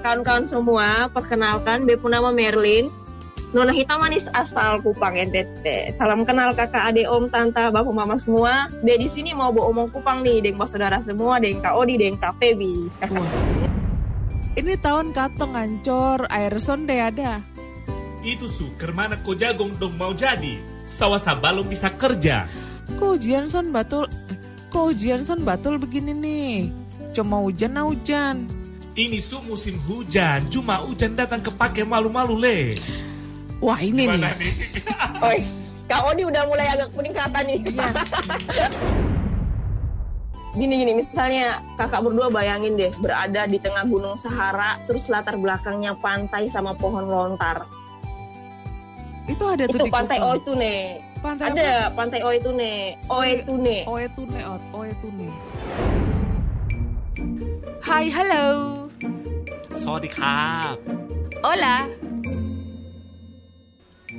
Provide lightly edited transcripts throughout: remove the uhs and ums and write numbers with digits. kawan-kawan semua, perkenalkan Bepunama Merlin, Nona Hitam Manis asal Kupang NTT. Salam kenal kakak, adik, om, tante, bapak, mama semua. Be di sini mau bawa omong Kupang nih, deng saudara semua, deng Kak Odi, deng Kak Febi. Ini tahun katong ancor, air sonde ada. Itu suker mana ko jagong dong mau jadi, sawasa balong bisa kerja. Ko ujian son batul begini nih, cuma hujan. Ini su musim hujan, cuma hujan datang kepake malu-malu le. Wah ini gimana nih. Oi, Kak Odi udah mulai agak peningkatan nih. Yes. Gini, misalnya kakak berdua bayangin deh, berada di tengah gunung Sahara, terus latar belakangnya pantai sama pohon lontar. Itu ada tuh di pantai Kupang. Pantai Oetune. Hai, halo. Sawadikap. Hola.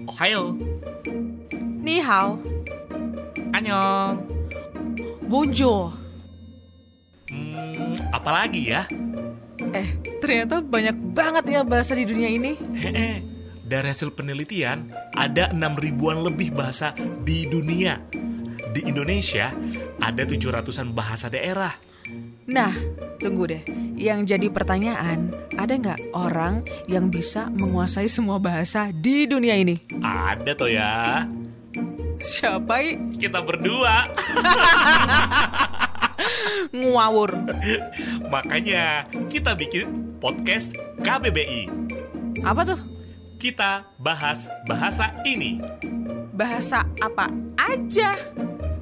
Ohayo. Ni hao. Annyeong. Bonjour. Apalagi ya? Ternyata banyak banget ya bahasa di dunia ini. Dari hasil penelitian, ada 6.000-an lebih bahasa di dunia. Di Indonesia, ada 700-an bahasa daerah. Nah, tunggu deh. Yang jadi pertanyaan, ada nggak orang yang bisa menguasai semua bahasa di dunia ini? Ada toh ya. Siapa? Kita berdua. Ngawur. Makanya kita bikin podcast KBBI. Apa tuh? Kita bahas bahasa ini. Bahasa apa aja?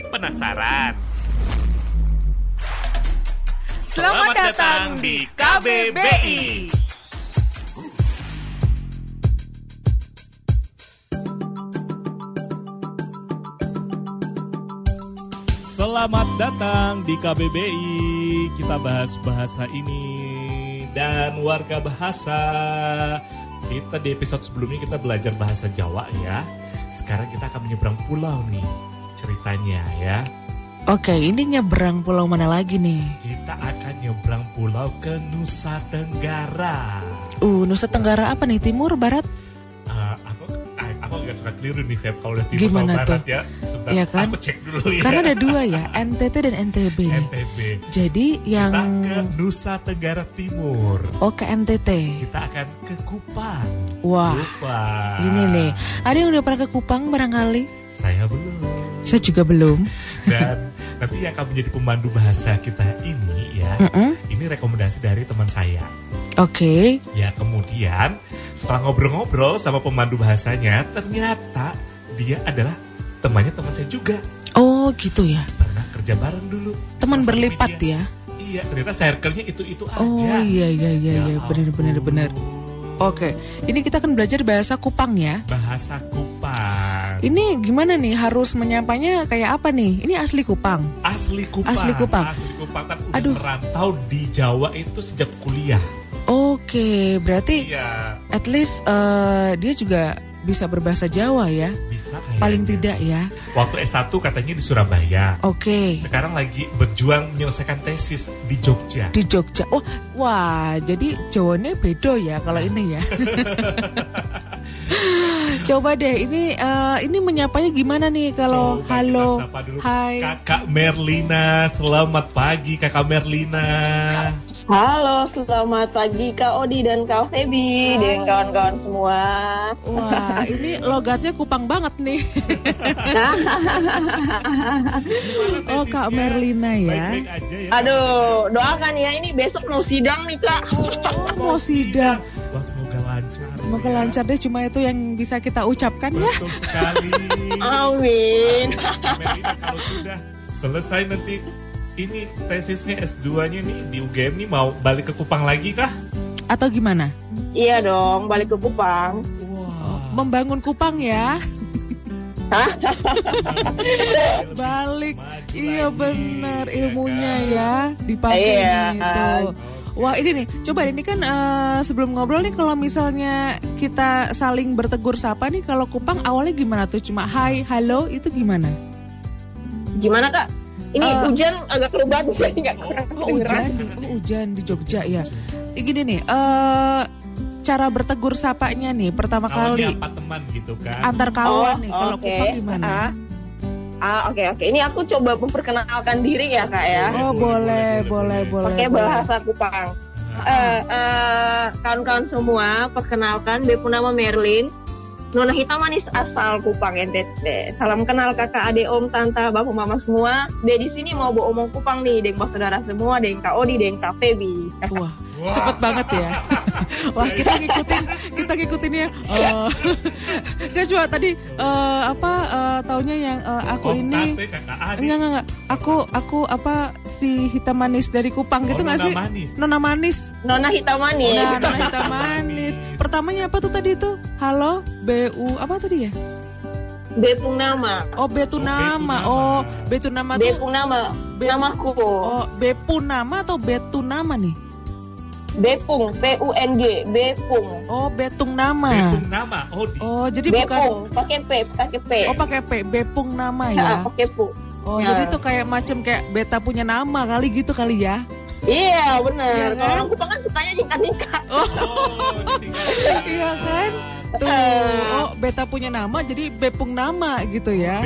Penasaran? Selamat datang di KBBI. Selamat datang di KBBI. Kita bahas bahasa ini dan warga bahasa. Kita di episode sebelumnya kita belajar bahasa Jawa ya. Sekarang kita akan menyeberang pulau nih ceritanya ya. Oke, ini nyeberang pulau mana lagi nih? Kita akan nyeberang pulau ke Nusa Tenggara. Nusa Tenggara apa nih? Timur, barat? Aku agak suka keliru nih Feb kalau udah timur sama barat ya. Sebentar, ya kan? Aku cek dulu ya. Karena ada dua ya, NTT dan NTB nih. NTB. Jadi yang kita ke Nusa Tenggara Timur. Oh, ke NTT. Kita akan ke Kupang. Wah. Kupang. Ini nih. Ada yang udah pernah ke Kupang barangkali? Saya belum. Saya juga belum. Dan nanti yang akan menjadi pemandu bahasa kita ini ya. Ini rekomendasi dari teman saya. Oke. Ya, kemudian setelah ngobrol-ngobrol sama pemandu bahasanya, ternyata dia adalah temannya teman saya juga. Oh, gitu ya. Pernah kerja bareng dulu. Teman berlipat ya. Iya, ternyata circle-nya itu-itu aja. Oh, iya, benar. Oke, ini kita akan belajar bahasa Kupang ya. Bahasa Kupang. Ini gimana nih, harus menyampaikannya kayak apa nih? Ini asli Kupang. Asli Kupang. Tapi udah merantau di Jawa itu sejak kuliah. Oke, berarti iya. At least dia juga bisa berbahasa Jawa ya? Bisa kayaknya. Paling tidak ya. Waktu S1 katanya di Surabaya. Oke. Sekarang lagi berjuang menyelesaikan tesis di Jogja. Oh, wah, jadi Jawanya bedo ya kalau ini ya. Coba deh, ini menyapanya gimana nih kalau halo, hai. Kakak Merlina, selamat pagi Kakak Merlina. Halo, selamat pagi Kak Odi dan Kak Febi dan kawan-kawan semua. Wah, ini logatnya Kupang banget nih. Oh, Kak Merlina ya. Baik-baik aja ya. Aduh, doakan ya, ini besok mau sidang nih Kak. Oh, mau sidang. Wah, semoga lancar deh, cuma itu yang bisa kita ucapkan. Betul ya. Betul sekali. Amin. Kak Merlina, kalau sudah selesai nanti ini tesisnya S2-nya nih di UGM nih mau balik ke Kupang lagi kah? Atau gimana? Iya dong, balik ke Kupang. Wow. Membangun Kupang ya? Hah? Balik. Maju iya lagi. Benar ilmunya ya, kan? Ya dipakai gitu. Iya. Wah ini nih, coba ini kan sebelum ngobrol nih kalau misalnya kita saling bertegur sapa nih kalau Kupang awalnya gimana tuh? Cuma hai, halo itu gimana? Gimana kak? Ini hujan agak lebat, jadi nggak kurang. Hujan di Jogja ya. Gini nih, cara bertegur sapanya nih pertama kali. Apa teman gitu kan? Antar kawan nih. Kalau Kupa gimana? Oke. Ini aku coba memperkenalkan diri ya Kak ya. Boleh. Pakai bahasa Kupang. Kawan-kawan semua, perkenalkan Be Purnama Merlin. Nona hitam manis asal Kupang NTT. Salam kenal kakak, ade, om, tante, bapak, mama semua. Be di sini mau bawa omong Kupang nih, deng pas saudara semua, deng Kak Odi, deng Kak Febi. Wah, cepet banget ya. Wah, kita ngikutin ya. Saya juga tadi taunya yang aku ini enggak. Aku apa si hitam manis dari Kupang gitu enggak sih? Nona hitam manis. Nah, Nona hitam manis. Pertamanya apa tuh tadi itu? Halo, BU apa tadi ya? Be Purnama. Oh, Be Purnama atau Be Tunama nih? Bepung, P-U-N-G, Bepung. Oh, Betung nama. Oh, jadi Bepung, bukan pakai P. Oh, pakai P, Bepung nama ya. Pakai P. Oh, ya. Jadi itu kayak macam kayak beta punya nama kali gitu kali ya. Iya, benar. Ya, kan? Orang Kupang kan sukanya singkat-singkat. Iya kan? Tuh, beta punya nama jadi Bepung nama gitu ya.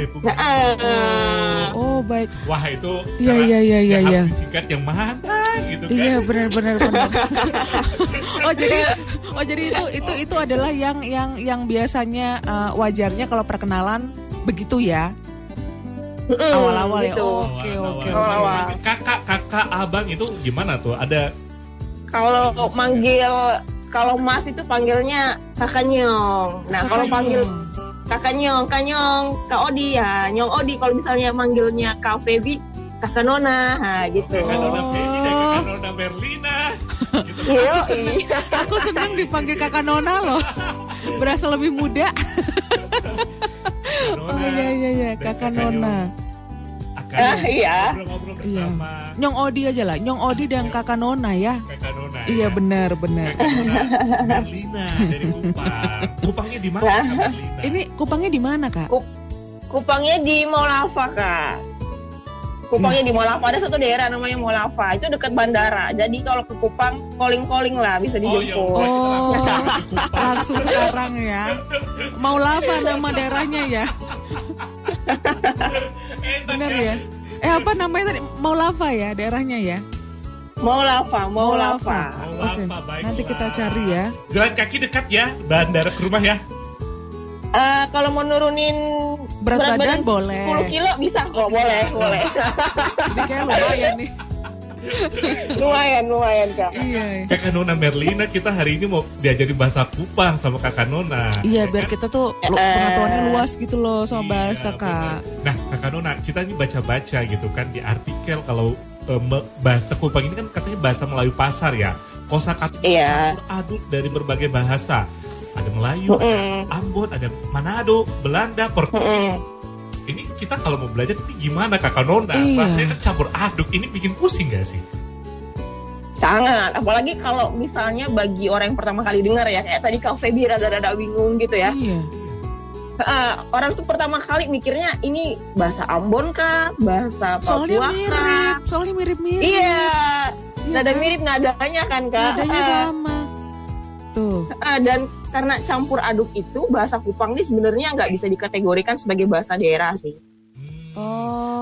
Oh, baik. Wah, itu iya. Singkat yang mana gitu kan. Iya, benar. jadi itu adalah yang biasanya wajarnya kalau perkenalan begitu ya. Awal-awal gitu. Ya. Oke. Awal-awal. Kakak abang itu gimana tuh? Ada kalau manggil kalau Mas itu panggilnya Kakak Nyong. Nah, kalau panggil Kakak Nyong, Kak Odi ya, Nyong Odi. Kalau misalnya manggilnya Kak Febi, Kakak Nona, gitu. Kakak Nona Febi dan Kakak Nona Merlina. Gitu. Aku seneng dipanggil Kakak Nona loh. Berasa lebih muda. Kakak Nona, iya, Kakak Nona. Iya. Ngobrol bersama. Nyong Odi aja lah, Nyong Odi dan Kakak Nona ya. Kakak Nona. Iya, benar. Merlina dari Kupang. Kupangnya di mana, Kak Merlina? Ini Kupangnya di mana, Kak? Kupangnya di Molava, Kak. Kupangnya di Molava. Ada satu daerah namanya Molava. Itu dekat bandara. Jadi kalau ke Kupang calling lah bisa dijemput. Langsung sekarang ya. Molava nama daerahnya ya. Benar ya. Apa namanya tadi? Molava ya daerahnya ya. Molava. Oke. Nanti kita cari ya. Jalan kaki dekat ya bandara ke rumah ya. Kalau mau nurunin berat badan boleh. 10 kilo bisa kok, boleh. Ini kayak lumayan nih. lumayan Kak. Iya. Kakak Nona Merlina, kita hari ini mau diajarin bahasa Kupang sama Kakak Nona. Iya, biar kita tuh pengetahuannya luas gitu loh sama bahasa Kak. Bener. Nah, Kakak Nona, kita ini baca-baca gitu kan di artikel kalau bahasa Kupang ini kan katanya bahasa Melayu pasar ya. Kosakata campur aduk dari berbagai bahasa. Ada Melayu, ada Ambon, ada Manado, Belanda, Portugis. Ini kita kalau mau belajar ini gimana Kakak Nona? Bahasanya kan campur aduk, ini bikin pusing gak sih? Sangat, apalagi kalau misalnya bagi orang yang pertama kali dengar ya, kayak tadi Kak Febi rada-rada bingung gitu ya. Iya. Orang tuh pertama kali mikirnya ini bahasa Ambon kah, bahasa Papua kah? Soalnya mirip-mirip. Iya, nada mirip nadanya kan Kak. Nadanya sama. Dan karena campur aduk itu bahasa Kupang ini sebenarnya nggak bisa dikategorikan sebagai bahasa daerah sih.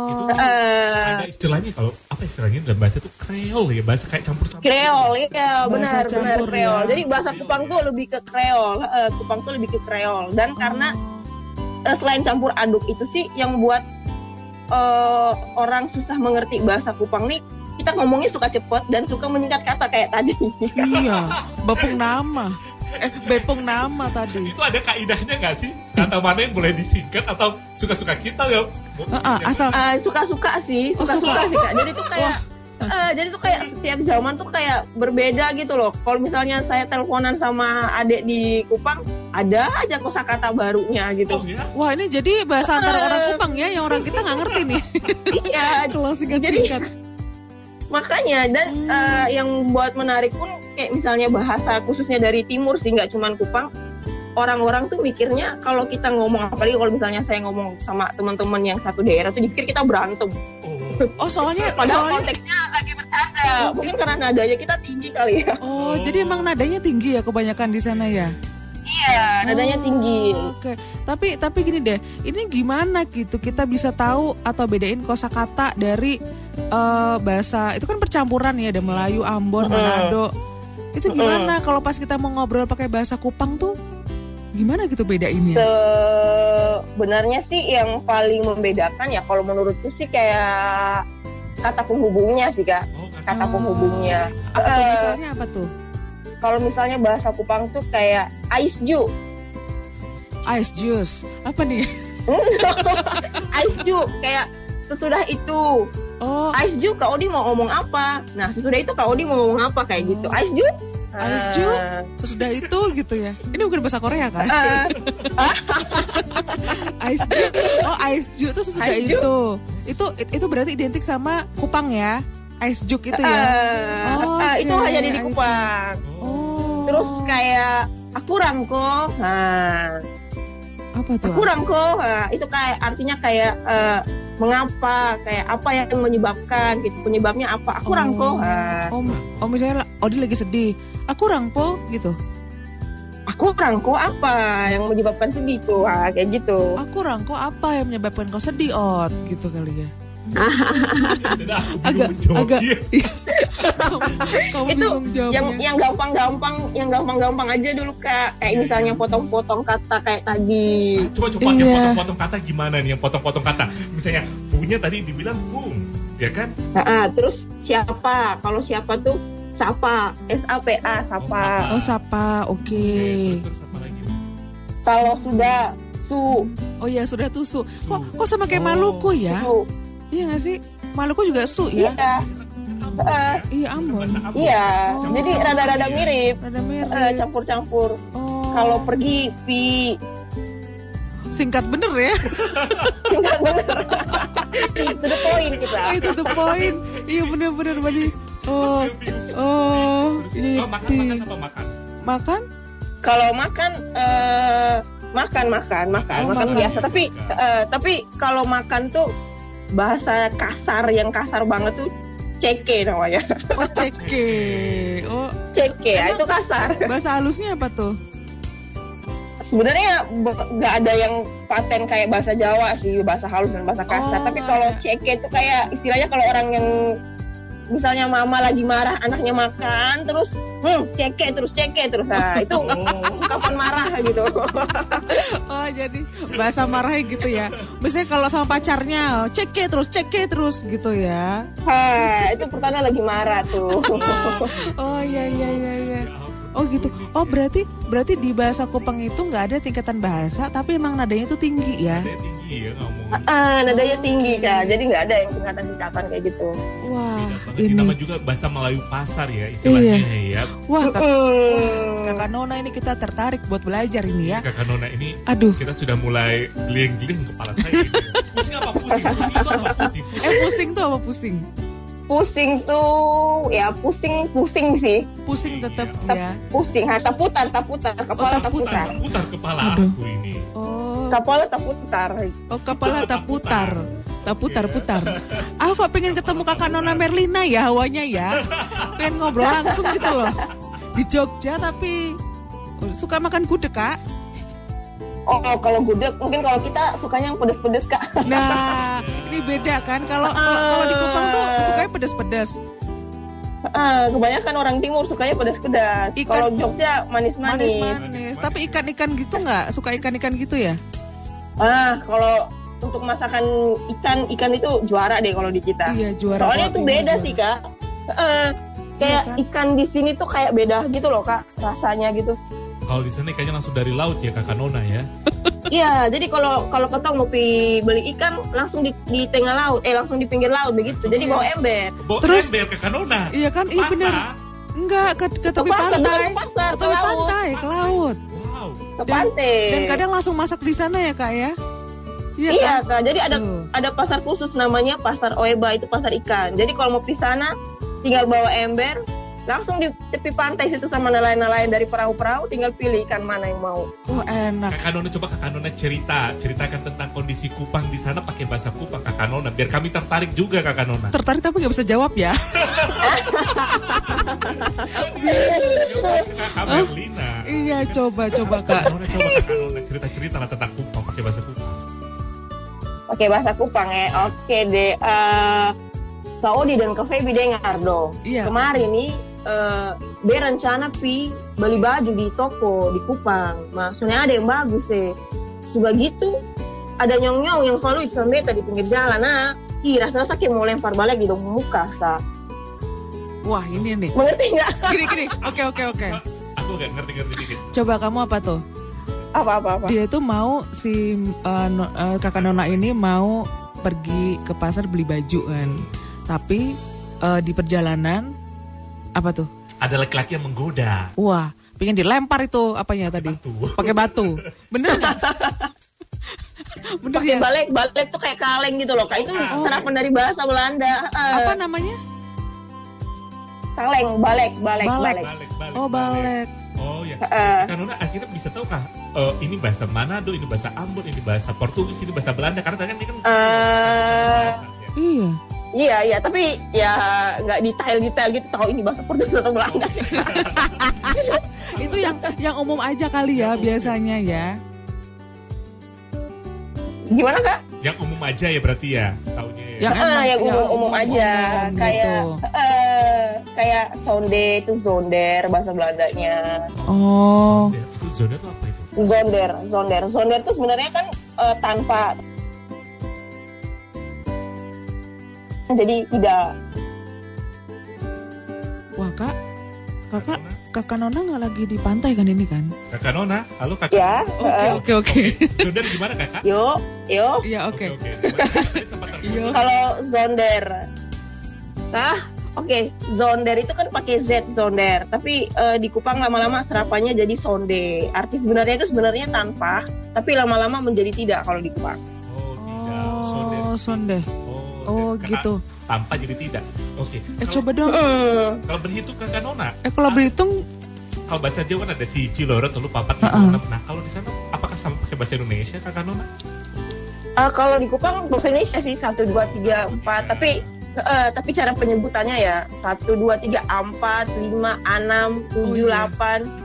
Itu ada istilahnya kalau apa istilahnya dalam bahasa itu kreol ya, bahasa kayak campur-campur. Kreol ya, benar kreol. Ya. Jadi bahasa Kupang tuh lebih ke kreol, Kupang tuh lebih ke kreol. Dan karena selain campur aduk itu sih yang buat orang susah mengerti bahasa Kupang nih. Kita ngomongnya suka cepet dan suka menyingkat kata kayak tadi. Iya, Bepung nama tadi. Itu ada kaidahnya nggak sih? Kata mana yang boleh disingkat atau suka-suka kita ya? Suka-suka sih Kak. Jadi itu kayak setiap zaman tuh kayak berbeda gitu loh. Kalau misalnya saya teleponan sama adik di Kupang, ada aja kosakata barunya gitu. Wah, ini jadi bahasa antara orang Kupang ya, yang orang kita nggak ngerti nih. Iya, kalau singkat-singkat. Makanya dan yang buat menarik pun kayak misalnya bahasa khususnya dari timur sih, nggak cuman Kupang. Orang-orang tuh mikirnya kalau kita ngomong, apalagi kalau misalnya saya ngomong sama teman-teman yang satu daerah tuh dipikir kita berantem. Oh soalnya padahal konteksnya lagi bercanda. Mungkin karena nadanya kita tinggi kali ya. Oh jadi emang nadanya tinggi ya kebanyakan di sana ya. Iya, nadanya tinggi. Oke. Tapi gini deh, ini gimana gitu kita bisa tahu atau bedain kosakata dari bahasa itu kan percampuran ya, ada Melayu, Ambon, Manado. Itu gimana kalau pas kita mau ngobrol pakai bahasa Kupang tuh gimana gitu bedainnya? Sebenarnya sih yang paling membedakan ya kalau menurutku sih kayak kata penghubungnya sih Kak. Kata penghubungnya. Apa tuh, misalnya apa tuh? Kalau misalnya bahasa Kupang tuh kayak ice juice. Ice juice. Apa nih? Ice juice kayak sesudah itu. Oh. Ice juice Kak Odi mau ngomong apa? Nah, sesudah itu Kak Odi mau ngomong apa kayak gitu. Ice juice. Ice juice. Sesudah itu gitu ya. Ini bukan bahasa Korea kan? Ice juice. Oh, ice juice itu sesudah ice itu. Itu berarti identik sama Kupang ya. Ice juice itu ya. Okay. Itu hanya di Kupang. Terus kayak aku Ramko. Nah. Apa tuh? Aku Ramko. Nah, itu kayak artinya kayak mengapa, kayak apa yang menyebabkan gitu. Penyebabnya apa? Aku Ramko. Nah. Oh, misalnya Odi lagi sedih. Aku Ramko gitu. Aku Ramko apa yang menyebabkan sedih tuh? Nah, kayak gitu. Aku Ramko apa yang menyebabkan kau sedih, Od? Gitu kali ya. agak kamu itu yang gampang-gampang aja dulu Kak, kayak misalnya potong-potong kata kayak tadi. Coba yang potong-potong kata gimana nih, yang potong-potong kata misalnya bungnya tadi dibilang bung ya kan. Terus siapa, kalau siapa tuh sapa, sapa, sapa. Oh sapa, oke. Terus apa lagi kalau sudah su? Oh ya sudah tuh su. Kok sama kayak Maluku ya su. Iya nggak sih, Maluku juga su ya? Iya Ambon. Iya. Jadi rada-rada mirip. Campur-campur. Kalau pergi pi. Singkat bener ya? Singkat bener. To the point kita. Itu the point. Iya bener-bener tadi. Makan. Makan? Kalau makan. Makan biasa. Tapi kalau makan tuh. Bahasa kasar, yang kasar banget tuh ceke namanya. Oh ceke. Oh ceke, itu kasar. Bahasa halusnya apa tuh? Sebenarnya nggak ada yang paten kayak bahasa Jawa sih, bahasa halus dan bahasa kasar. Tapi kalau ceke itu kayak istilahnya kalau orang yang misalnya mama lagi marah anaknya makan terus ceke terus. Nah itu kapan marah gitu. Oh jadi bahasa marahnya gitu ya. Biasanya kalau sama pacarnya ceke terus gitu ya. Itu pertanda lagi marah tuh. Oh iya. Oh gitu. Oh berarti di bahasa Kupang itu nggak ada tingkatan bahasa, tapi emang nadanya itu tinggi ya. Nadanya tinggi ya ngomong. Nadanya tinggi Kak. Jadi nggak ada yang tingkatan kayak gitu. Wah. Ini nama juga bahasa Melayu pasar ya istilahnya iya. Ya. Wah, Kakak Nona ini kita tertarik buat belajar ini ya. Kakak Nona ini. Aduh. Kita sudah mulai geliang-geliang kepala saya. Gitu. Pusing apa pusing? Pusing itu apa pusing? Pusing tuh ya pusing sih. Pusing tetap ya. Pusing, taputar kepala taputar kepala aku ini. Kepala taputar. Aku kok pengen ketemu Kakak Nona Merlina ya hawanya ya. Pengen ngobrol langsung gitu loh. Di Jogja tapi suka makan gudeg Kak. Oh, kalau gudeg mungkin kalau kita sukanya yang pedes-pedes Kak. Nah, ini beda kan kalau di Kupang tuh sukanya pedes-pedes. Kebanyakan orang timur sukanya pedes-pedes. Kalau Jogja manis-manis. Manis-manis. Tapi ikan-ikan gitu nggak? Suka ikan-ikan gitu ya? Kalau untuk masakan ikan itu juara deh kalau di kita. Iya, juara. Soalnya itu beda juara. Sih Kak. Kayak ikan di sini tuh kayak beda gitu loh Kak, rasanya gitu. Kalau di sana kayaknya langsung dari laut ya Kakak Nona ya. Iya, jadi kalau ketong mau beli ikan langsung di tengah laut, langsung di pinggir laut begitu. Jadi bawa ember. Terus ember Kakak Nona. Iya kan? Iya benar. Enggak ke tepi pantai. Ke tepi pantai, ke laut. Wow. Ke pantai. Dan kadang langsung masak di sana ya Kak ya. Iya kan? Kak. Jadi ada pasar khusus namanya Pasar Oeba, itu pasar ikan. Jadi kalau mau ke sana tinggal bawa ember. Langsung di tepi pantai situ sama nelayan-nelayan dari perahu-perahu, tinggal pilih ikan mana yang mau. Oh enak. Kakak Nona, coba Kakak Nona ceritakan tentang kondisi Kupang di sana pakai bahasa Kupang Kakak Nona, biar kami tertarik juga Kakak Nona. Tertarik tapi nggak bisa jawab ya. Iya coba Kak. Kakak Nona cerita lah tentang Kupang pakai bahasa Kupang. Pakai bahasa Kupang ya, oke deh. Ke Odi dan ke Febi dengar dong. Iya. Kemarin nih. Dia rencana beli baju di toko di Kupang, maksudnya ada yang bagus deh. Sudah gitu ada nyong-nyong yang follow sama beta di pinggir jalan. Nah, rasa-rasa kayak mau lempar balik di dong muka sa. Wah ini nih. Mengerti nggak? Gini. Oke. Aku nggak ngerti dikit. Coba kamu apa tuh? Apa. Dia tuh mau si Kakak Nona ini mau pergi ke pasar beli baju kan, tapi di perjalanan apa tuh? Ada laki-laki yang menggoda. Wah, pengen dilempar itu apanya pake tadi? Pakai batu. Bener nggak? Bener ya? Balik tuh kayak kaleng gitu loh. Itu serapan dari bahasa Belanda. Apa namanya? Kaleng, balek. Oh, balek. Oh ya. Karena akhirnya bisa tahu kah? Ini bahasa Manado, ini bahasa Ambon, ini bahasa Portugis, ini bahasa Belanda. Karena tadi kan ini kan. Iya. Iya, tapi ya nggak detail gitu tahu ini bahasa Portugis atau Belanda. Itu yang umum aja kali ya biasanya ya. Gimana Kak? Yang umum aja ya berarti ya tahunya ya. Yang umum aja kayak gitu. Kayak sonde itu zonder bahasa Belandanya. Oh. Zonder itu apa itu? Zonder itu sebenarnya kan tanpa. Jadi tidak. Wah Kakak Nona nggak lagi di pantai kan ini kan? Kakak Nona, halo Kakak. Ya. Oke. Zonder gimana Kakak? Yo. Iya oke. Kalau zonder, zonder itu kan pakai Z zonder. Tapi di Kupang lama-lama serapannya jadi sonde. Arti sebenarnya itu sebenarnya tanpa, tapi lama-lama menjadi tidak kalau di Kupang. Oh tidak. Sonde. Oh karena gitu. Tanpa jadi tidak. Oke. Coba dong. Kalau berhitung Kakak Nona. Kalau berhitung. Kalau bahasa Jawa ada si Ciloro, telu, papat, 6. Nah kalau di sana apakah sama pakai bahasa Indonesia Kakak Nona? Kalau di Kupang bahasa Indonesia sih 1, 2, 3, 4. Tapi cara penyebutannya ya 1, 2, 3, 4, 5, 6, 7, 8. Iya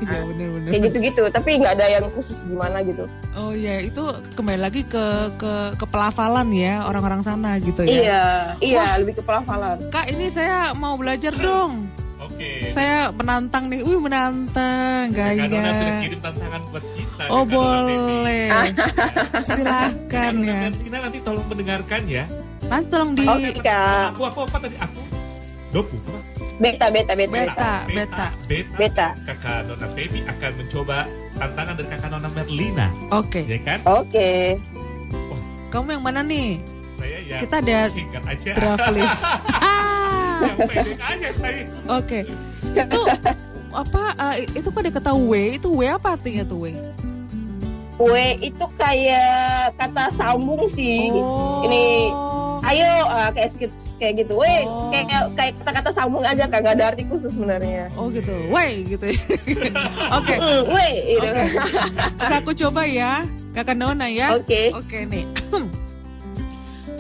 benar. Kayak gitu-gitu. Tapi nggak ada yang khusus gimana gitu. Oh iya, itu kembali lagi ke pelafalan ya orang-orang sana gitu ya. Iya, lebih ke pelafalan. Kak, ini saya mau belajar dong. Oke. Saya menantang nih. Menantang gaya. Kakak Nona sudah kirim tantangan buat kita. Oh, boleh. Silakan ya. Kita nanti tolong mendengarkan ya. Nanti tolong di aku apa tadi aku? Dopu apa? Beta. Kakak Nona Feby akan mencoba tantangan dari Kakak Nona Merlina. Oke. Ya kan? Oke. Wah, kamu yang mana nih? Saya ya. Kita ada travelis. Yang pendek aja saya. Oke. Itu apa? Itu kok ada kata W? Itu W apa artinya tuh W? W itu kayak kata sambung sih. Oh. Ini. Ayo kayak gitu, weh, kayak kata-kata sambung aja, Kak, nggak ada arti khusus sebenarnya. Oh gitu, weh gitu. Oke, weh. Aku coba ya, Kakak Nona ya. Oke nih.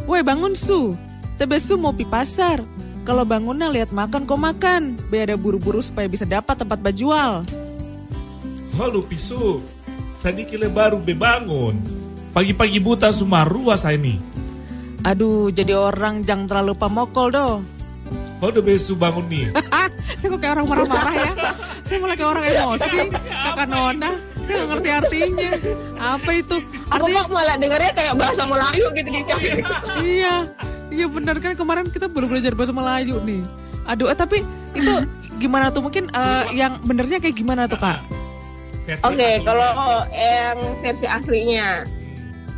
Weh bangun su, tebesu mau pi pasar. Kalau bangunnya lihat makan, kok makan. Be ada buru-buru supaya bisa dapat tempat bajual. Halo pisu, sadikile baru be bangun. Pagi-pagi buta sumarua saya ini. Aduh, jadi orang jangan terlalu pamokol doh. Waduh, besu bangun nih. Saya kok kayak orang marah-marah ya. Saya mulai kayak orang emosi. Kakak Nona, saya gak ngerti artinya. Apa itu? Artinya aku malah dengarnya kayak bahasa Melayu gitu dicari. Iya benar kan kemarin kita baru belajar bahasa Melayu nih. Aduh, tapi itu gimana tuh mungkin yang benernya kayak gimana tuh Kak? Oke, kalau yang versi aslinya.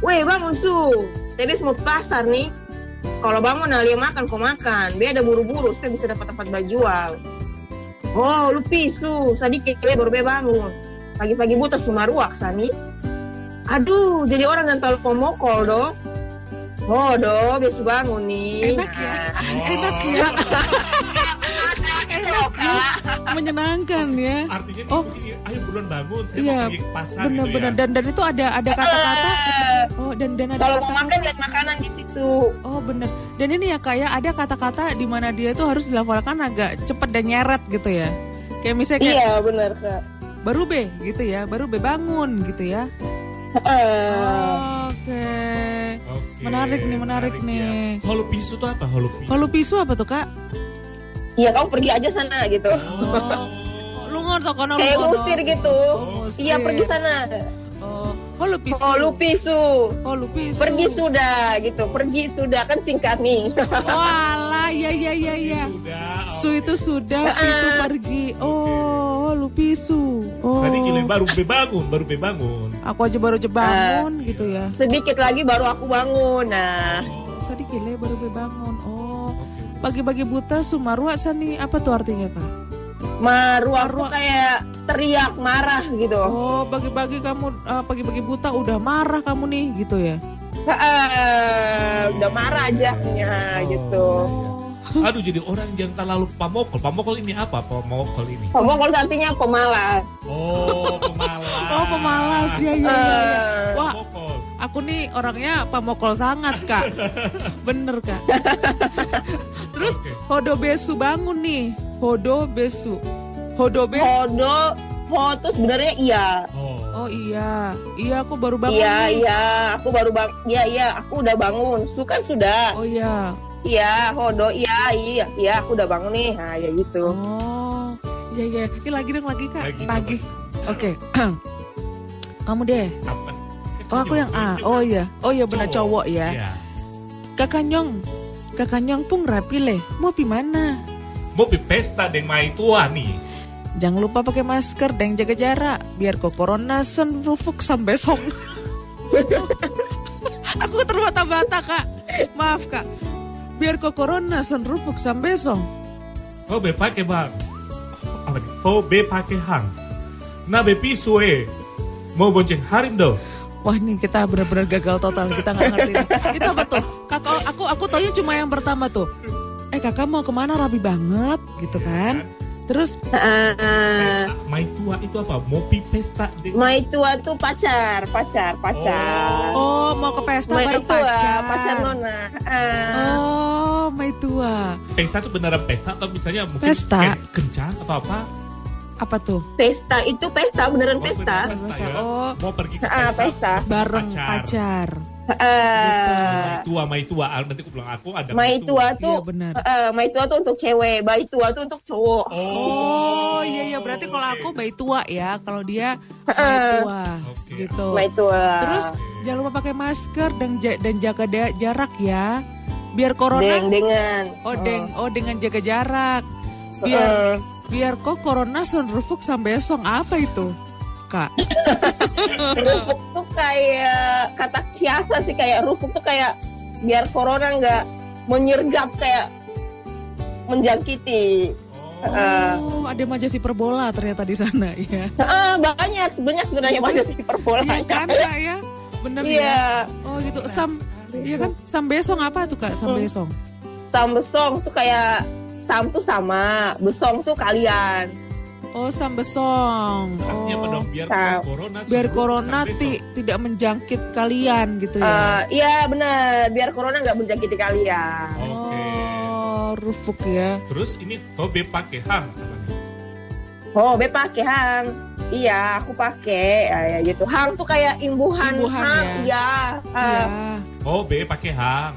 Weh bangun su. Tadi semua pasar nih, kalau bangun alia makan, kok makan. Dia ada buru-buru, supaya bisa dapat tempat bajual. Oh, lu pisu, sedikit dia baru bangun. Pagi-pagi buta sumaruak, Sani. Aduh, jadi orang yang terlalu pemokol, dong. Oh, dong, biasa bangun nih. Enak ya? Enak ya? menyenangkan ya. Artinya begini, ayo buruan bangun, saya mau pergi ke pasar bener, gitu ya. Dan itu ada kata-kata. Oh, dan ada kalau kata-kata. Mau makan lihat makanan di situ. Oh, bener. Dan ini ya kayak ada kata-kata di mana dia tuh harus dilafalkan agak cepat dan nyeret gitu ya. Kayak misalnya kayak, iya, bener, Kak. Baru be gitu ya, baru be bangun gitu ya. Oke. Menarik nih. Ya. Holopisu tuh apa? Holopisu apa tuh, Kak? Iya, kamu pergi aja sana gitu. Oh. Lu ngontok kono. Kayak ngusir gitu. Iya, pergi sana. Oh, Holopisu. Pergi sudah gitu. Pergi sudah kan singkat nih. Walah, ya. Su itu sudah, itu pergi. Oh, Holopisu. Oh. Tadi gila baru bangun. Aku aja baru bangun gitu ya. Sedikit lagi baru aku bangun. Nah, sedikit lagi baru bangun. Oh. Pagi-pagi buta sumarua sani apa tuh artinya, Kak? Marua aku kayak teriak marah gitu. Oh, pagi-pagi kamu pagi-pagi buta udah marah kamu nih gitu ya. Udah marah aja gitu. Aduh, jadi orang jangan terlalu pamokol. Pamokol ini apa? Pamokol artinya pemalas. Oh, pemalas. Ya. Wah, pamokol. Aku nih orangnya pamokol sangat, Kak. Bener, Kak. Terus hodobesu bangun nih. Hodobesu. Terus sebenarnya iya. Oh iya. Iya, aku baru bangun. Iya, aku udah bangun. Kan sudah. Oh iya. Iya, hodo, iya, aku udah bangun nih, nah ya gitu. Oh, iya, ini lagi, Kak, lagi. Oke, kamu deh. Apa? Oh, aku yang A, oh iya benar cowok ya. Iya. Kakanyong pun rapi leh, mau pi mana? Mau pi pesta deng mai tua nih. Jangan lupa pakai masker dan jaga jarak, biar kok corona sen rufuk sampai song. Aku terbata-bata, Kak, maaf, Kak. Biar kok corona senrupuk sampai song. Hobe pake bang. Hobe pake hang. Nabe pisu mau bonceng harim do. Wah, nih kita benar-benar gagal total. Kita nggak ngerti. Itu apa tuh? Kakak aku taunya cuma yang pertama tuh. Kakak mau kemana rapi banget gitu kan? Terus mai tua itu apa? Mau pi pesta. Mai tua tuh pacar. Oh, mau ke pesta mai tua, pacar nona. Oh, mai tua. Pesta tuh beneran pesta atau misalnya mungkin kencan atau apa? Apa tuh? Pesta itu pesta beneran pesta. Pesta ya. Oh, mau pergi ke pesta. Bareng pacar. Mai tua. Nanti aku bilang aku ada mai tua tuh. Iya, benar. Mai tua tuh untuk cewek, mai tua tuh untuk cowok. Oh, iya, berarti kalau aku mai tua ya, kalau dia mai tua. Okay. Gitu. Mai tua. Terus jangan lupa pakai masker dan jaga jarak ya. Biar corona. Dengan jaga jarak. Biar kok corona sunrufuk sampai song, apa itu? Rufuk tuh kayak kata kiasan sih, kayak rufuk tuh kayak biar corona nggak menyergap, kayak menjangkiti. Ada majelis perbola ternyata di sana ya. Banyak sebenarnya majelis perbola. Iya kan, Kak, ya? Bener ya. Oh gitu. Sambesong apa tuh, Kak? Sambesong. Sambesong tuh kayak sam tuh sama, besong tuh kalian. Oh, sambesong. Artinya apa dong? Biar corona tidak menjangkit kalian gitu ya. Iya, benar. Biar corona nggak menjangkiti kalian. Oh, rufuk ya. Terus ini hobe pake hang. Hobe pake hang. Iya, aku pakai. Ya, gitu. Hang tuh kayak imbuhan hang. Iya. Hobe pake hang.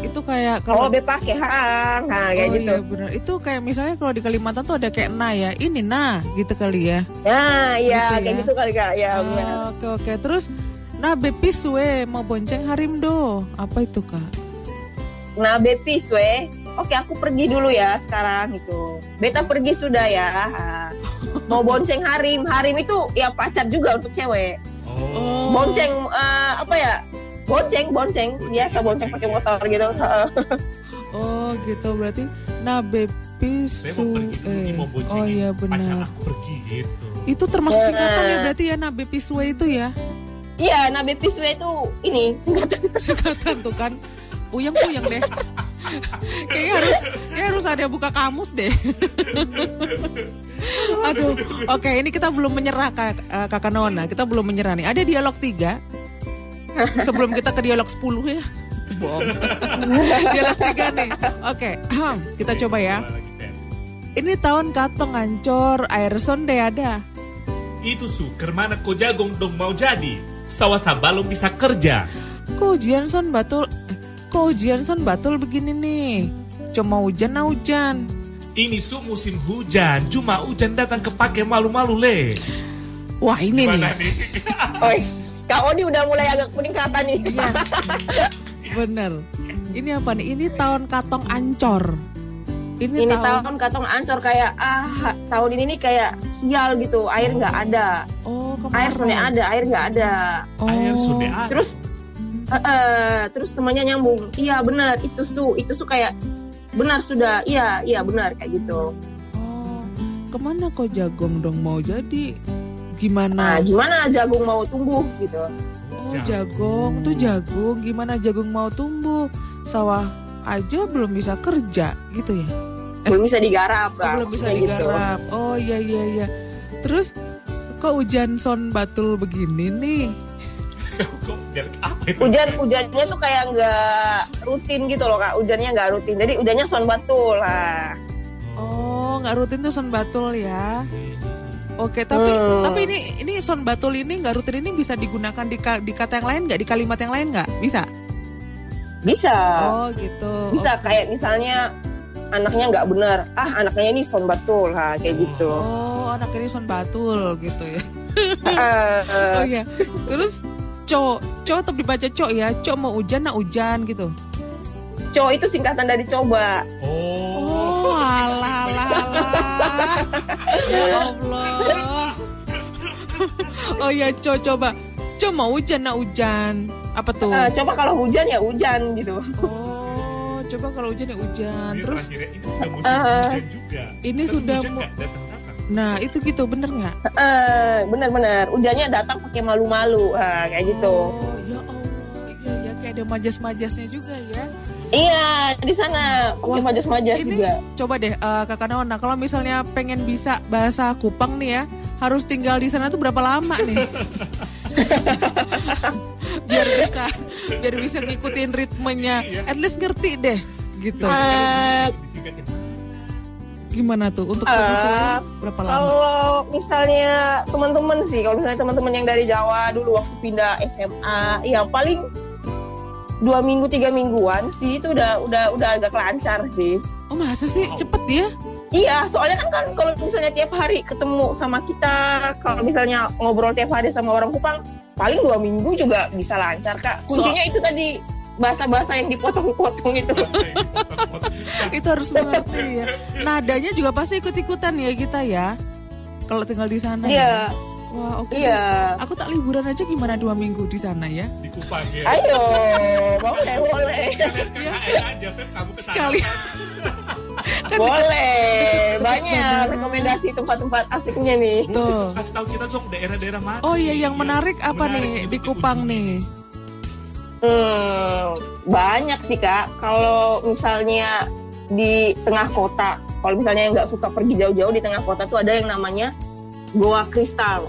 Itu kayak kalau pakai hang, kayak gitu. Iya, benar. Itu kayak misalnya kalau di Kalimantan tuh ada kayak na ya, ini na gitu kali ya. Nah, iya gitu, kayak gitu kali, Kak. Ya, benar. Oke. Terus nabe piswe mau bonceng harim do. Apa itu, Kak? Nabe piswe. Oke, aku pergi dulu ya sekarang gitu. Beta pergi sudah ya. Mau bonceng harim. Harim itu ya pacar juga untuk cewek. Oh. Bonceng apa ya? Bonceng, biasa bonceng pakai motor gitu. Oh gitu, berarti nabe piswe. Oh iya, benar. Pacar aku pergi gitu. Itu termasuk singkatan ya berarti ya, nabe piswe itu ya? Iya, nabe piswe itu ini singkatan tuh kan. Puyeng deh. Kayaknya harus ada buka kamus deh. Aduh, oke, ini kita belum menyerah Kakak Nona, kita belum menyerah nih. Ada dialog 3 sebelum kita ke dialog 10 ya. Bohong. Dialog 3 nih. Oke, kita coba ya. Ini tahun katong ancor air sonde ada. Itu su, kermana ko jagong dong mau jadi. Sawasa balong bisa kerja. Ko ujian son batul, begini nih. Cuma hujan na hujan. Ini su musim hujan, cuma hujan datang kepake malu-malu le. Wah ini gimana nih. Ois, Kak Odi udah mulai agak peningkatan nih. Yes. Bener. Ini apa nih? Ini tahun katong ancor. Ini tahun katong ancor kayak tahun ini nih kayak sial gitu, air nggak ada. Oh, air sudah ada, air nggak ada. Oh. Air sudah ada. Terus temannya nyambung. Iya bener, itu su kayak benar sudah, iya benar kayak gitu. Oh, kemana kok jagong dong mau jadi? Gimana jagung mau tumbuh gitu? Oh, jagung tuh jagung, gimana jagung mau tumbuh? Sawah aja belum bisa kerja gitu ya? Belum bisa digarap, Bang. Belum bisa digarap. Gitu. Oh iya. Terus kok hujan son batul begini nih? Hujannya tuh kayak nggak rutin gitu loh Kak, hujannya nggak rutin, jadi hujannya son batul lah. Oh, nggak rutin tuh son batul ya. Oke, tapi ini son batul ini nggak rutin ini bisa digunakan di kata yang lain nggak, di kalimat yang lain nggak? Bisa. Oh gitu. Bisa okay. Kayak misalnya anaknya nggak benar, anaknya ini son batul lah kayak gitu. Oh, anak ini son batul gitu ya. Oh ya, terus Co tetap dibaca co ya. Co mau hujan na hujan gitu. Co itu singkatan dari coba. Oh alah. Ya Allah. Oh ya co coba. Co mau hujan na hujan. Apa tuh? Coba kalau hujan ya hujan gitu. Oh, coba kalau hujan ya hujan. Terus ini sudah musim hujan juga. Ini sudah Nah itu gitu, bener nggak? Bener. Hujannya datang pakai malu-malu, kayak gitu. Ya Allah, ya kayak ada majas-majasnya juga ya. Iya, di sana pakai majas-majas juga. Coba deh Kakak Nona, kalau misalnya pengen bisa bahasa Kupang nih ya, harus tinggal di sana tuh berapa lama nih? biar bisa ngikutin ritmenya, at least ngerti deh gitu. Gimana tuh untuk berapa lama? Kalau misalnya teman-teman yang dari Jawa dulu waktu pindah SMA, ya paling 2 minggu 3 mingguan sih itu udah agak lancar sih. Oh masa sih cepet ya? Iya, soalnya kan kalau misalnya tiap hari ketemu sama kita, kalau misalnya ngobrol tiap hari sama orang Kupang, paling 2 minggu juga bisa lancar Kak. Kuncinya itu tadi bahasa-bahasa yang dipotong-potong itu. Itu harus mengerti ya. Nadanya juga pasti ikut-ikutan ya kita ya. Kalau tinggal di sana. Iya. Ya. Wah, oke. Iya. Aku tak liburan aja gimana 2 minggu di sana ya? Di Kupang ya. Ayo, boleh. KKN aja, Feb, kamu ke sana. Sekali. Kan boleh, banyak rekomendasi tempat-tempat asiknya nih. Tuh. Kasih tahu kita dong daerah-daerah mana. Oh iya, yang menarik apa nih di Kupang nih? Banyak sih Kak. Kalau misalnya di tengah kota, kalau misalnya yang nggak suka pergi jauh-jauh di tengah kota tuh ada yang namanya Goa Kristal.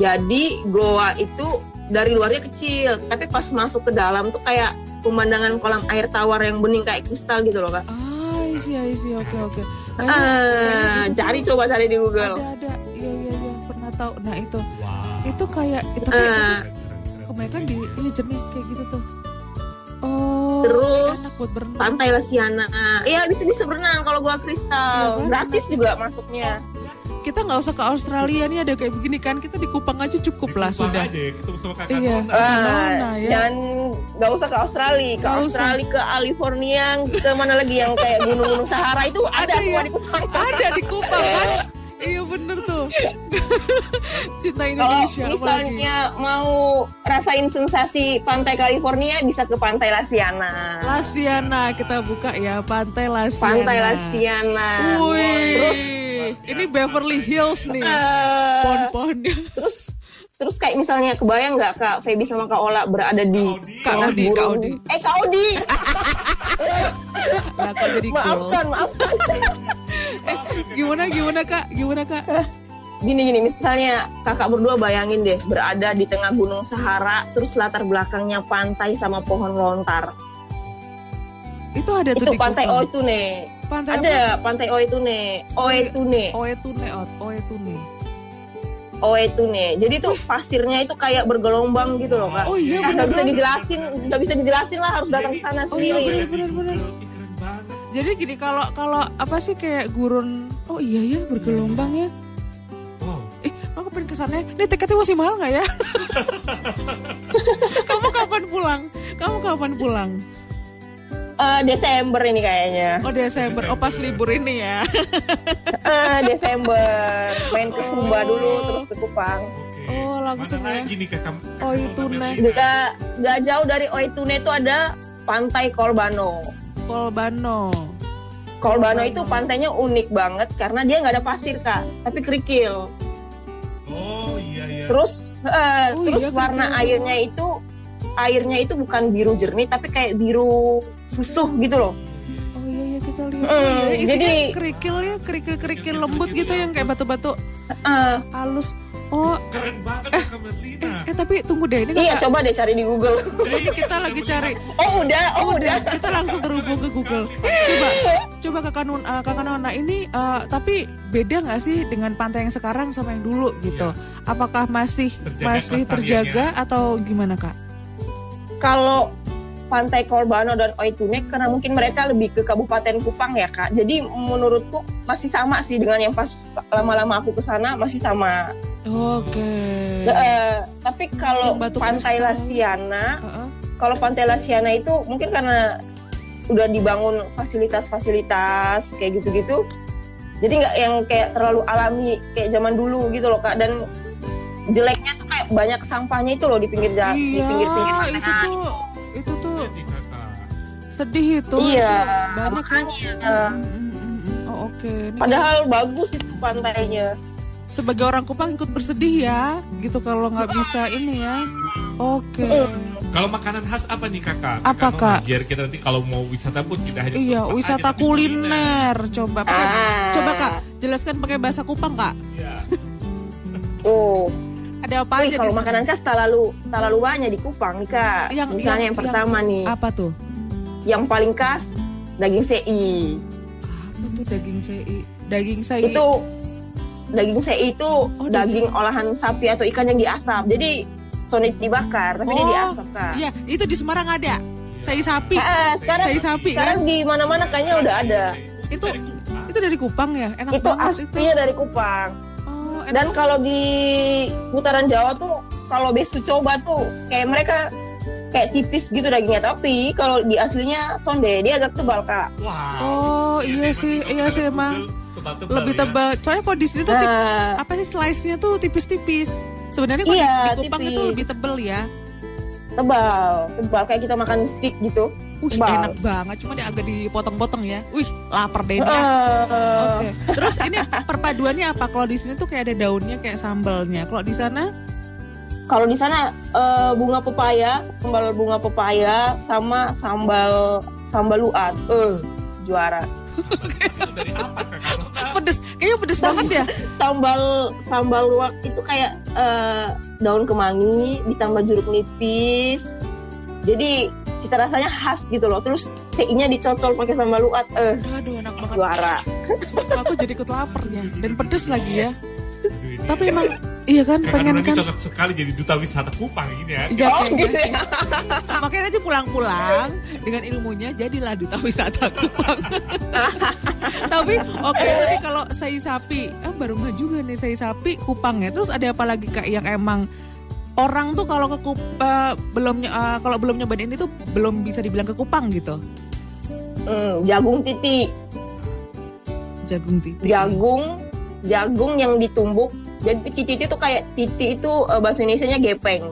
Jadi goa itu dari luarnya kecil, tapi pas masuk ke dalam tuh kayak pemandangan kolam air tawar yang bening kayak kristal gitu loh Kak. Isi, oke. Coba cari di Google. Ada, iya pernah tahu. Nah itu, itu kayak itu. Mereka di ini jernih kayak gitu tuh. Oh. Terus pantai Lasiana. Iya, itu bisa berenang kalau gua kristal. Gratis juga masuknya. Kita nggak usah ke Australia nih ada kayak begini kan. Kita di Kupang aja cukup lah sudah. Aja ya, ketemu sama Kakak Nona. Ya. Dan nggak usah ke Australia, ke California, ke mana lagi yang kayak gunung-gunung Sahara itu ada semua ya? Di Kupang. Ada di Kupang kan. Iya bener tuh. Cinta Indonesia. Kalau misalnya mau rasain sensasi pantai California bisa ke pantai Lasiana. Lasiana kita buka ya pantai Lasiana. Terus ini Beverly Hills nih. Pohon-pohonnya. Terus kayak misalnya kebayang nggak Kak Feby sama Kak Ola berada di Kak Odi. Kak Odi. Maafkan. Gimana kak? Gini, misalnya kakak berdua bayangin deh, berada di tengah gunung Sahara, terus latar belakangnya pantai sama pohon lontar. Itu ada tuh di pantai Oetune. Ada pantai Oetune. Oetune. Jadi tuh pasirnya itu kayak bergelombang gitu loh, Kak. Oh iya, benar. Enggak bisa dijelasin lah, harus datang ke sana sendiri. Benar. Jadi gini, kalau apa sih kayak gurun. Oh iya ya, bergelombang ya. Aku pengen kesannya, nih tiketnya masih mahal gak ya? Kamu kapan pulang? Desember ini kayaknya. Oh Desember, pas libur ini ya? Desember, main ke Sumba dulu, terus ke Kupang. Okay. Oh langsung ya? Oetune. Gak jauh dari Oetune itu ada pantai Kolbano itu pantainya unik banget karena dia gak ada pasir kak, tapi kerikil. Oh iya. Terus iya, warna kan? Airnya itu bukan biru jernih tapi kayak biru susuh gitu loh. Oh iya kita lihat. Jadi kerikil lembut gitu yang kayak batu-batu halus. Oh keren banget Kamelina. Tapi tunggu deh ini. Iya coba deh cari di Google. Ini kita lagi cari. Oh udah. Kita langsung terhubung ke Google. Coba Kakak Nona ini tapi beda nggak sih dengan pantai yang sekarang sama yang dulu gitu? Iya. Apakah masih terjaga atau gimana kak? Kalau pantai Kolbano dan Oetune karena mungkin mereka lebih ke Kabupaten Kupang ya kak. Jadi menurutku masih sama sih dengan yang pas lama-lama aku kesana masih sama. Oke. Tapi kalau Pantai Lasiana itu mungkin karena udah dibangun fasilitas-fasilitas kayak gitu-gitu, jadi nggak yang kayak terlalu alami kayak zaman dulu gitu loh kak. Dan jeleknya tuh kayak banyak sampahnya itu loh di pinggir jalan, iya, di pinggir pantai itu tuh sedih itu. Iya. Itu makanya. Padahal bagus itu pantainya. Sebagai orang Kupang ikut bersedih ya, gitu kalau nggak bisa ini ya. Oke. Kalau makanan khas apa nih kakak? Apa kak? Biar kita nanti kalau mau wisata pun kita hanya. Iya wisata kuliner. Coba kak, jelaskan pakai bahasa Kupang kak. Iya. Ada apa aja? Kalau makanan khas tak lalu banyak di Kupang nih kak. Misalnya yang pertama nih. Apa tuh? Yang paling khas daging sei. Apa tuh daging sei? Daging sei itu daging olahan sapi atau ikan yang diasap. Jadi sonik dibakar, tapi dia diasap kak. Iya, itu di Semarang ada. Sei sapi. Sekarang kan? Di mana-mana kayaknya udah ada. Itu dari Kupang ya? Enak itu aslinya dari Kupang. Oh, enak. Dan kalau di seputaran Jawa tuh, kalau besu coba tuh, kayak mereka kayak tipis gitu dagingnya, tapi kalau di aslinya sonde, dia agak tebal kak. Wow. Iya sih emang. Tebal, lebih tebal. Ya? Soalnya kalau di sini tuh slice-nya tuh tipis-tipis. Sebenarnya kalau di Kupang tipis. Itu lebih tebal ya. Tebal kayak kita makan steak gitu. Wih, enak banget, cuma dia agak dipotong-potong ya. Wih, lapar deh ya. Oke. Terus ini perpaduannya apa? Kalau di sini tuh kayak ada daunnya kayak sambalnya. Kalau di sana bunga pepaya, sambal bunga pepaya sama sambal luat. Juara. Dari apa kakak? Pedes banget ya. Sambal luwak itu kayak daun kemangi ditambah jeruk nipis. Jadi cita rasanya khas gitu loh. Terus sei-nya dicocol pakai sambal luwak. Aduh enak banget. Juara. Aku jadi ikut lapar ya. Dan pedes lagi ya. Tapi emang iya kan pengen kan cocok sekali jadi duta wisata Kupang ini ya. Iya. Makanya aja pulang-pulang dengan ilmunya jadilah duta wisata Kupang. Tapi tadi kalau sei sapi, baru nggak juga nih sei sapi Kupang ya. Terus ada apa lagi kak yang emang orang tuh kalau ke kalau belum nyobain ini tuh belum bisa dibilang ke Kupang gitu. Jagung titi. Jagung yang ditumbuk. Jadi titi itu kayak titi itu bahasa Indonesianya gepeng.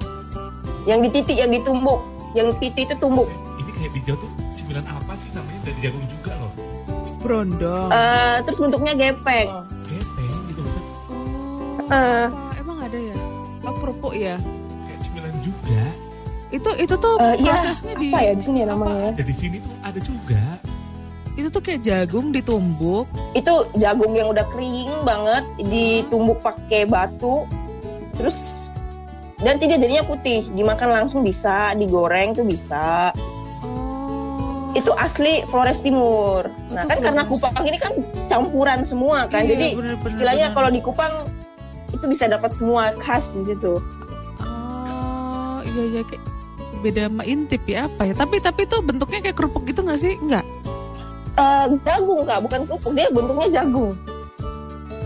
Yang dititi yang ditumbuk, yang titi itu tumbuk. Ini kayak bijau tuh cemilan apa sih namanya dari jagung juga loh. Brondong. Terus bentuknya gepeng. Gepeng gitu loh. Emang ada ya? Kerupuk ya? Kayak cemilan juga. Itu tuh prosesnya di sini namanya. Di sini tuh ada juga. itu tuh kayak jagung ditumbuk. Itu jagung yang udah kering banget, ditumbuk pakai batu. Terus dan tidak jadinya putih, dimakan langsung bisa, digoreng tuh bisa. Itu asli Flores Timur. Nah, itu kan Flores. Karena Kupang ini kan campuran semua kan. Iya, jadi bener-bener istilahnya bener. Kalau di Kupang itu bisa dapat semua khas di situ. Oh, iya kayak beda sama intip ya apa ya? Tapi itu bentuknya kayak kerupuk gitu enggak sih? Enggak. Jagung Kak, bukan kerupuk, dia bentuknya jagung.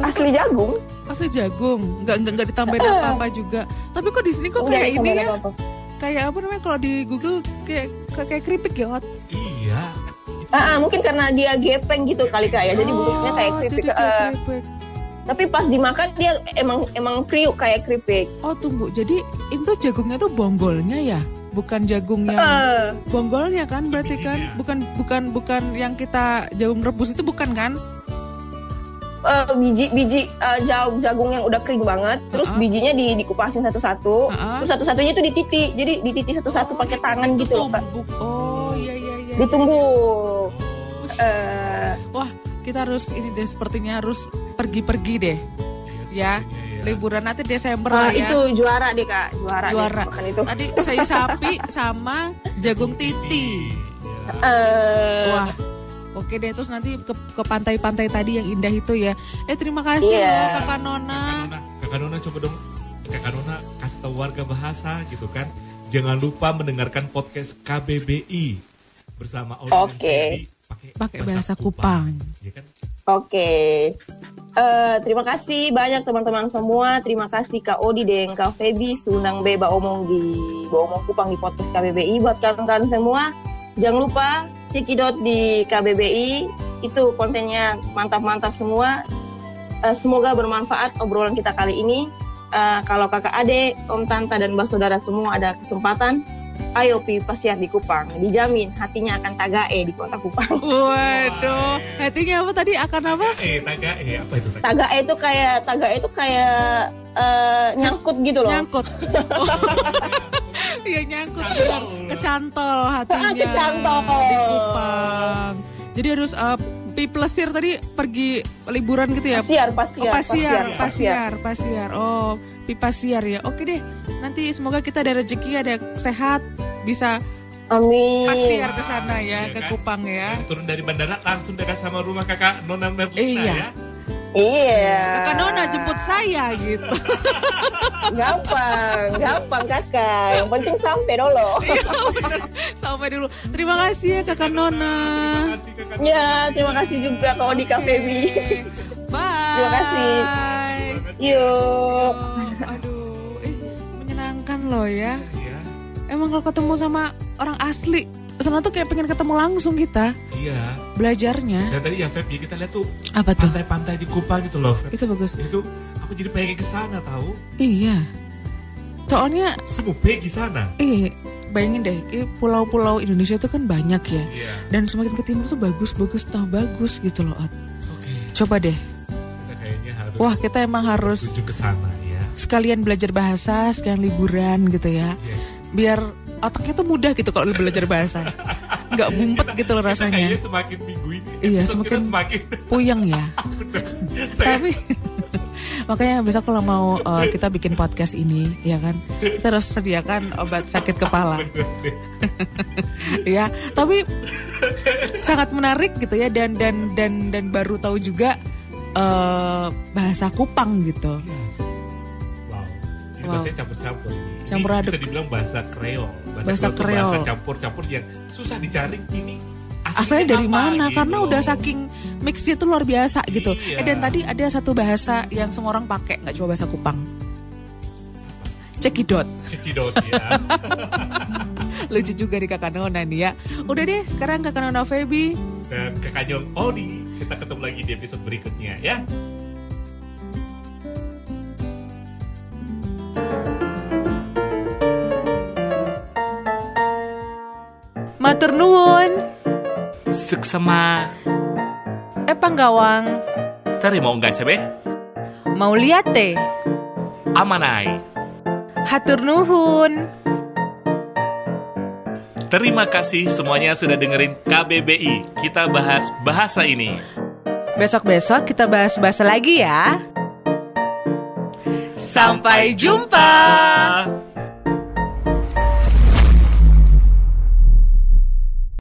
Asli jagung. Asli jagung, enggak ditambahin apa-apa juga. Tapi kok di sini kok kayak ini ya? Apa-apa. Kayak apa namanya kalau di Google kayak keripik ya, Hot? Iya. Mungkin karena dia gepeng gitu kali Kak ya. Jadi bentuknya kayak keripik. Keripik. Tapi pas dimakan dia emang kriuk kayak keripik. Oh, tunggu. Jadi itu jagungnya tuh bonggolnya ya? Bukan jagung yang bonggolnya kan berarti kan? Bukan yang kita jagung rebus itu bukan kan? Biji jagung yang udah kering banget, terus bijinya dikupasin satu-satu, terus satu-satunya itu dititi, jadi dititi satu-satu pakai tangan gitu. Iya. Ditumbuk. Wah, kita harus ini deh, sepertinya harus pergi-pergi deh, ya. Liburan nanti Desember lah ya. Itu juara deh Kak, juara. Deh, makan itu. Tadi saya sapi sama jagung titi. Wah. Oke deh, terus nanti ke pantai-pantai tadi yang indah itu ya. Terima kasih loh Kakak Nona. Kakak Nona coba dong Kakak Nona kasih tahu warga bahasa gitu kan. Jangan lupa mendengarkan podcast KBBI bersama Audrey pakai bahasa Kupang. Ya kan? Terima kasih banyak teman-teman semua. Terima kasih Kak Odi dan Kak Febi Sunang Beba Omong di Omong Kupang di podcast KBBI. Buat kalian semua, jangan lupa Cikidot di KBBI. Itu kontennya mantap-mantap semua. Semoga bermanfaat obrolan kita kali ini. Kalau kakak ade, om tante dan mbak saudara semua ada kesempatan, ayo pi pasiar di Kupang, dijamin hatinya akan tagae di kota Kupang. Waduh, hatinya apa tadi? Akan apa? Tagae apa itu? Tagae itu kayak nyangkut gitu loh. Nyangkut. Iya nyangkut, kecantol hatinya. Kecantol di Kupang. Jadi harus plesir tadi pergi liburan gitu ya. Pasiar. Oh, pasiar ya. Oke deh. Nanti semoga kita ada rezeki, ada sehat, bisa pasiar ke sana ya, ke Kupang ya. Turun dari bandara langsung dekat sama rumah Kakak Nona Merlina ya. Iya. Kakak Nona jemput saya gitu. Gampang kakak. Yang penting sampai dulu. Sampai dulu. Terima kasih ya Kakak Nona. Terima kasih juga Kak Odi, Kak Febi. Bye. Terima kasih. Yuk. Aduh, menyenangkan loh ya. Emang kalau ketemu sama orang asli, sana tuh kayak pengen ketemu langsung kita. Iya. Belajarnya. Dan tadi ya Feb, kita lihat tuh pantai-pantai di Kupang gitu loh Feb. Itu bagus. Itu aku jadi pengen ke sana tahu. Iya. Soalnya semua pergi sana. Iya. Bayangin deh, pulau-pulau Indonesia itu kan banyak ya. Iya. Dan semakin ke timur tuh bagus gitu loh. Oke. Coba deh. Kita kayaknya harus. Wah, kita emang harus menuju ke sana ya. Sekalian belajar bahasa, sekalian liburan gitu ya. Yes. Biar otaknya tuh mudah gitu kalau belajar bahasa. Nggak bumpet gitu loh rasanya. Kita kayaknya semakin minggu ini. Iya, semakin puyeng ya. Tapi makanya besok kalau mau kita bikin podcast ini, ya kan, kita harus sediakan obat sakit kepala. Ya, tapi sangat menarik gitu ya, dan baru tahu juga bahasa Kupang gitu. Yes. Bahasanya campur-campur ini bisa dibilang bahasa Kreol. Bahasa campur-campur yang susah dicari ini asalnya dari mana gitu. Karena udah saking mixnya itu luar biasa gitu. Dan tadi ada satu bahasa yang semua orang pakai, gak cuma bahasa Kupang. Cekidot ya. Lucu juga di Kakak Nona nih ya. Udah deh, sekarang Kakak Nona Febi dan Kakak Jong Odi, kita ketemu lagi di episode berikutnya ya. Matur nuwun. Suksema. Panggawang. Terima nggasebe. Mauliate. Amanai. Hatur nuhun. Terima kasih semuanya sudah dengerin KBBI. Kita bahas bahasa ini. Besok-besok kita bahas bahasa lagi ya. Sampai jumpa.